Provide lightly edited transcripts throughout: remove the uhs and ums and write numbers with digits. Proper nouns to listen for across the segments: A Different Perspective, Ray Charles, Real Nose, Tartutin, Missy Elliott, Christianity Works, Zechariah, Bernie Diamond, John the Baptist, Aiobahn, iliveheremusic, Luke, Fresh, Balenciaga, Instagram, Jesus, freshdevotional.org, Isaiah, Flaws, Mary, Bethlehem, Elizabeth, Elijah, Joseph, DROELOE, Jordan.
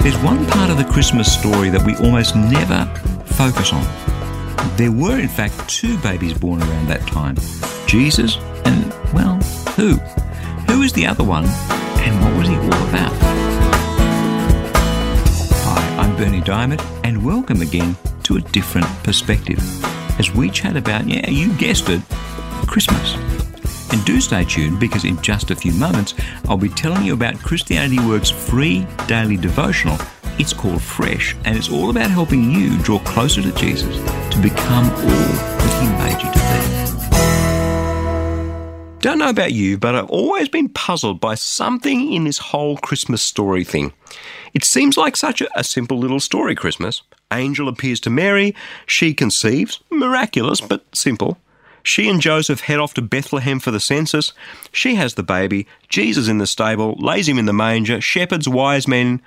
There's one part of the Christmas story that we almost never focus on. There were, in fact, two babies born around that time. Jesus and, well, who? Who is the other one, and what was he all about? Hi, I'm Bernie Diamond, and welcome again to A Different Perspective, as we chat about, yeah, you guessed it, Christmas. And do stay tuned, because in just a few moments, I'll be telling you about Christianity Works' free daily devotional. It's called Fresh, and it's all about helping you draw closer to Jesus to become all that He made you to be. Don't know about you, but I've always been puzzled by something in this whole Christmas story thing. It seems like such a simple little story, Christmas. Angel appears to Mary, she conceives, miraculous but simple. She and Joseph head off to Bethlehem for the census. She has the baby, Jesus in the stable, lays him in the manger, shepherds, wise men.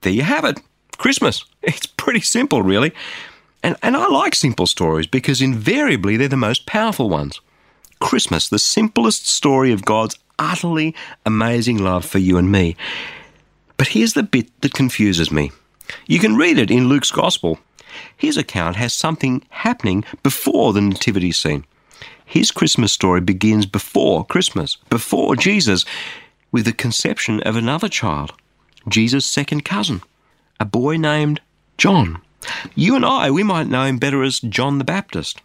There you have it, Christmas. It's pretty simple, really. And I like simple stories, because invariably they're the most powerful ones. Christmas, the simplest story of God's utterly amazing love for you and me. But here's the bit that confuses me. You can read it in Luke's Gospel. His account has something happening before the nativity scene. His Christmas story begins before Christmas, before Jesus, with the conception of another child, Jesus' second cousin, a boy named John. You and I, we might know him better as John the Baptist.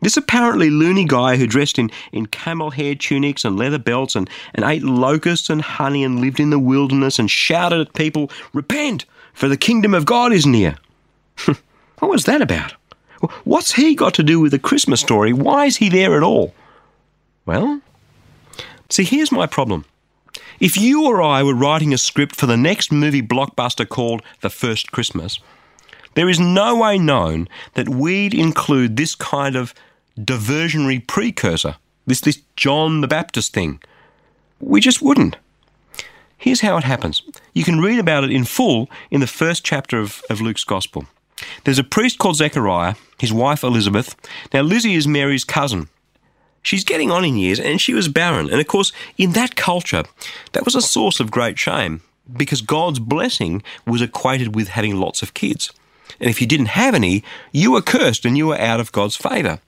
This apparently loony guy who dressed in camel hair tunics and leather belts and ate locusts and honey and lived in the wilderness and shouted at people, "Repent, for the kingdom of God is near." What was that about? What's he got to do with the Christmas story? Why is he there at all? Well, see, here's my problem. If you or I were writing a script for the next movie blockbuster called The First Christmas, there is no way known that we'd include this kind of diversionary precursor, this John the Baptist thing. We just wouldn't. Here's how it happens. You can read about it in full in the first chapter of Luke's Gospel. There's a priest called Zechariah, his wife Elizabeth. Now, Lizzie is Mary's cousin. She's getting on in years, and she was barren. And, of course, in that culture, that was a source of great shame, because God's blessing was equated with having lots of kids. And if you didn't have any, you were cursed and you were out of God's favour.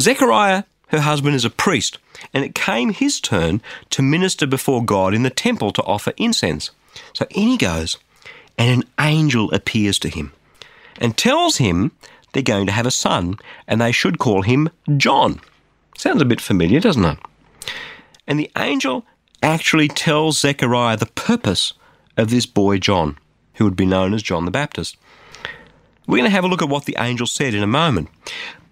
Zechariah, her husband, is a priest, and it came his turn to minister before God in the temple to offer incense. So in he goes, and an angel appears to him and tells him they're going to have a son, and they should call him John. Sounds a bit familiar, doesn't it? And the angel actually tells Zechariah the purpose of this boy John, who would be known as John the Baptist. We're going to have a look at what the angel said in a moment.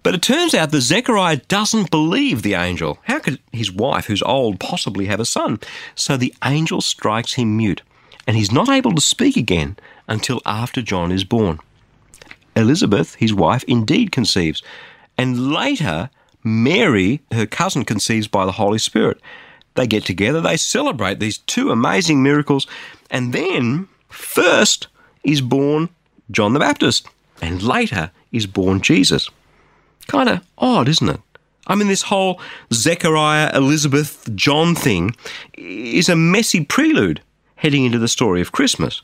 But it turns out that Zechariah doesn't believe the angel. How could his wife, who's old, possibly have a son? So the angel strikes him mute, and he's not able to speak again until after John is born. Elizabeth, his wife, indeed conceives. And later, Mary, her cousin, conceives by the Holy Spirit. They get together, they celebrate these two amazing miracles, and then first is born John the Baptist, and later is born Jesus. Kind of odd, isn't it? I mean, this whole Zechariah, Elizabeth, John thing is a messy prelude heading into the story of Christmas.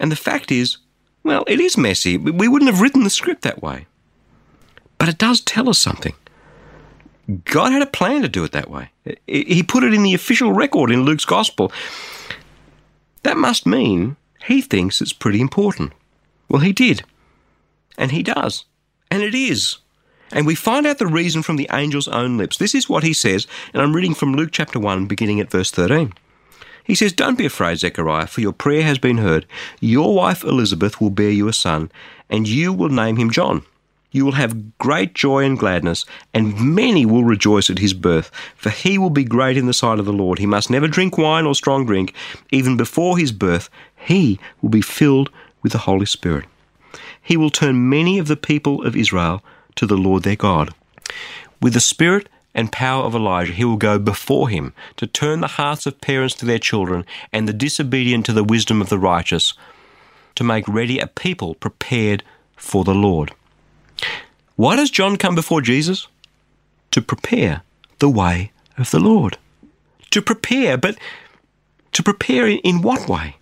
And the fact is, well, it is messy. We wouldn't have written the script that way. But it does tell us something. God had a plan to do it that way. He put it in the official record in Luke's Gospel. That must mean he thinks it's pretty important. Well, he did. And he does. And it is. And we find out the reason from the angel's own lips. This is what he says, and I'm reading from Luke chapter 1, beginning at verse 13. He says, "Don't be afraid, Zechariah, for your prayer has been heard. Your wife Elizabeth will bear you a son, and you will name him John. You will have great joy and gladness, and many will rejoice at his birth, for he will be great in the sight of the Lord. He must never drink wine or strong drink. Even before his birth, he will be filled with the Holy Spirit. He will turn many of the people of Israel to the Lord their God. With the spirit and power of Elijah, he will go before him to turn the hearts of parents to their children and the disobedient to the wisdom of the righteous, to make ready a people prepared for the Lord. Why does John come before Jesus? To prepare the way of the Lord. To prepare, but to prepare in what way?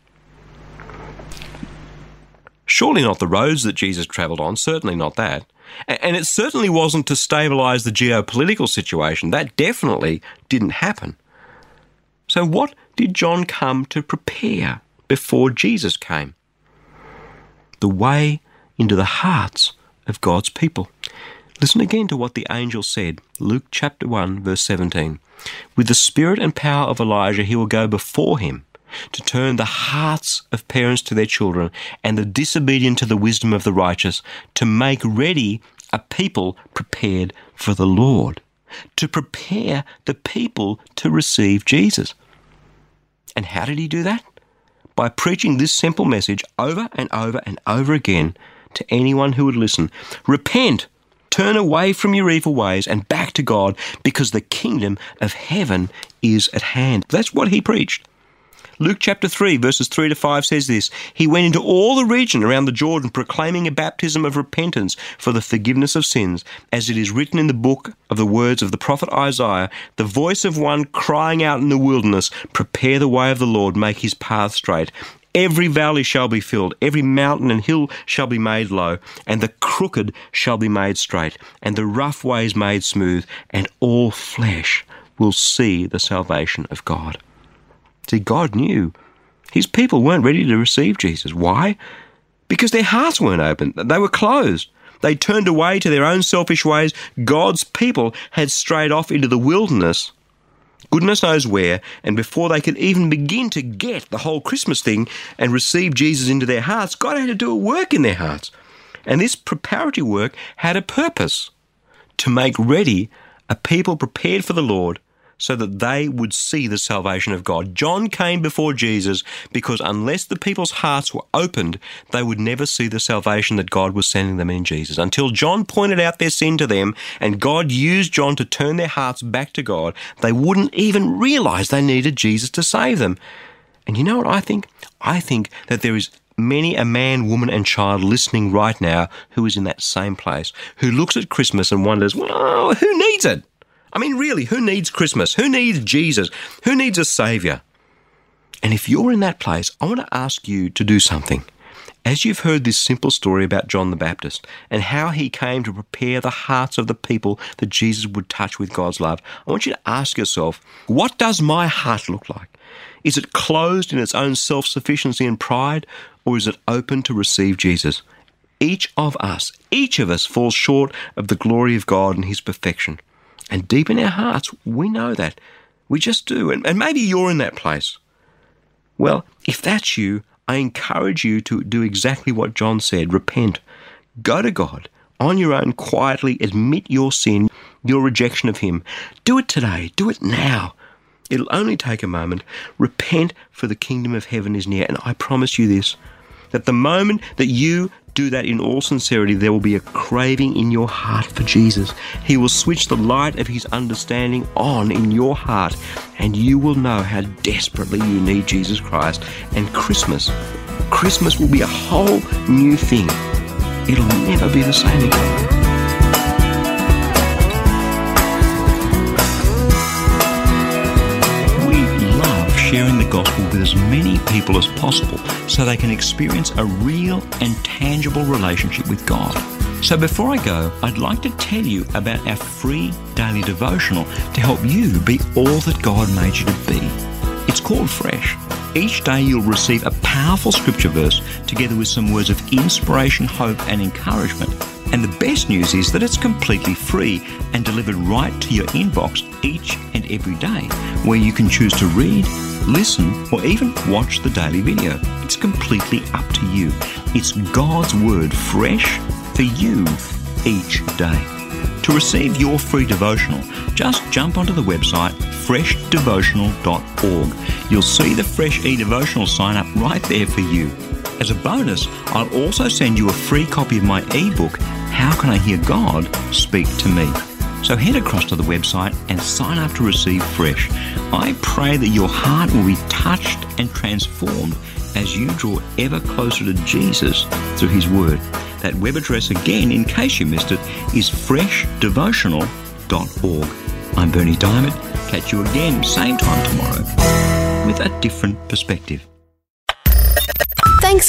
Surely not the roads that Jesus travelled on, certainly not that. And it certainly wasn't to stabilise the geopolitical situation. That definitely didn't happen. So what did John come to prepare before Jesus came? The way into the hearts of God's people. Listen again to what the angel said, Luke chapter 1, verse 17. With the spirit and power of Elijah, he will go before him to turn the hearts of parents to their children and the disobedient to the wisdom of the righteous, to make ready a people prepared for the Lord, to prepare the people to receive Jesus. And how did he do that? By preaching this simple message over and over and over again to anyone who would listen. Repent, turn away from your evil ways and back to God, because the kingdom of heaven is at hand. That's what he preached. Luke chapter 3, verses 3 to 5 says this, He went into all the region around the Jordan, proclaiming a baptism of repentance for the forgiveness of sins, as it is written in the book of the words of the prophet Isaiah, the voice of one crying out in the wilderness, prepare the way of the Lord, make his path straight. Every valley shall be filled, every mountain and hill shall be made low, and the crooked shall be made straight, and the rough ways made smooth, and all flesh will see the salvation of God. See, God knew his people weren't ready to receive Jesus. Why? Because their hearts weren't open. They were closed. They turned away to their own selfish ways. God's people had strayed off into the wilderness, goodness knows where, and before they could even begin to get the whole Christmas thing and receive Jesus into their hearts, God had to do a work in their hearts. And this preparatory work had a purpose, to make ready a people prepared for the Lord, so that they would see the salvation of God. John came before Jesus because unless the people's hearts were opened, they would never see the salvation that God was sending them in Jesus. Until John pointed out their sin to them and God used John to turn their hearts back to God, they wouldn't even realise they needed Jesus to save them. And you know what I think? I think that there is many a man, woman and child listening right now who is in that same place, who looks at Christmas and wonders, well, who needs it? I mean, really, who needs Christmas? Who needs Jesus? Who needs a saviour? And if you're in that place, I want to ask you to do something. As you've heard this simple story about John the Baptist and how he came to prepare the hearts of the people that Jesus would touch with God's love, I want you to ask yourself, what does my heart look like? Is it closed in its own self-sufficiency and pride, or is it open to receive Jesus? Each of us falls short of the glory of God and his perfection. And deep in our hearts, we know that. We just do. And maybe you're in that place. Well, if that's you, I encourage you to do exactly what John said. Repent. Go to God on your own, quietly admit your sin, your rejection of him. Do it today. Do it now. It'll only take a moment. Repent, for the kingdom of heaven is near. And I promise you this, that the moment that you do that in all sincerity, there will be a craving in your heart for Jesus. He will switch the light of his understanding on in your heart, and you will know how desperately you need Jesus Christ. And Christmas will be a whole new thing. It'll never be the same again. Sharing the gospel with as many people as possible so they can experience a real and tangible relationship with God. So before I go, I'd like to tell you about our free daily devotional to help you be all that God made you to be. It's called Fresh. Each day you'll receive a powerful scripture verse together with some words of inspiration, hope and encouragement. And the best news is that it's completely free and delivered right to your inbox each and every day, where you can choose to read, listen, or even watch the daily video. It's completely up to you. It's God's Word fresh for you each day. To receive your free devotional, just jump onto the website freshdevotional.org. You'll see the Fresh e-devotional sign up right there for you. As a bonus, I'll also send you a free copy of my ebook, How Can I Hear God Speak to Me? So head across to the website and sign up to receive Fresh. I pray that your heart will be touched and transformed as you draw ever closer to Jesus through His Word. That web address again, in case you missed it, is freshdevotional.org. I'm Bernie Diamond. Catch you again, same time tomorrow, with A Different Perspective. Thanks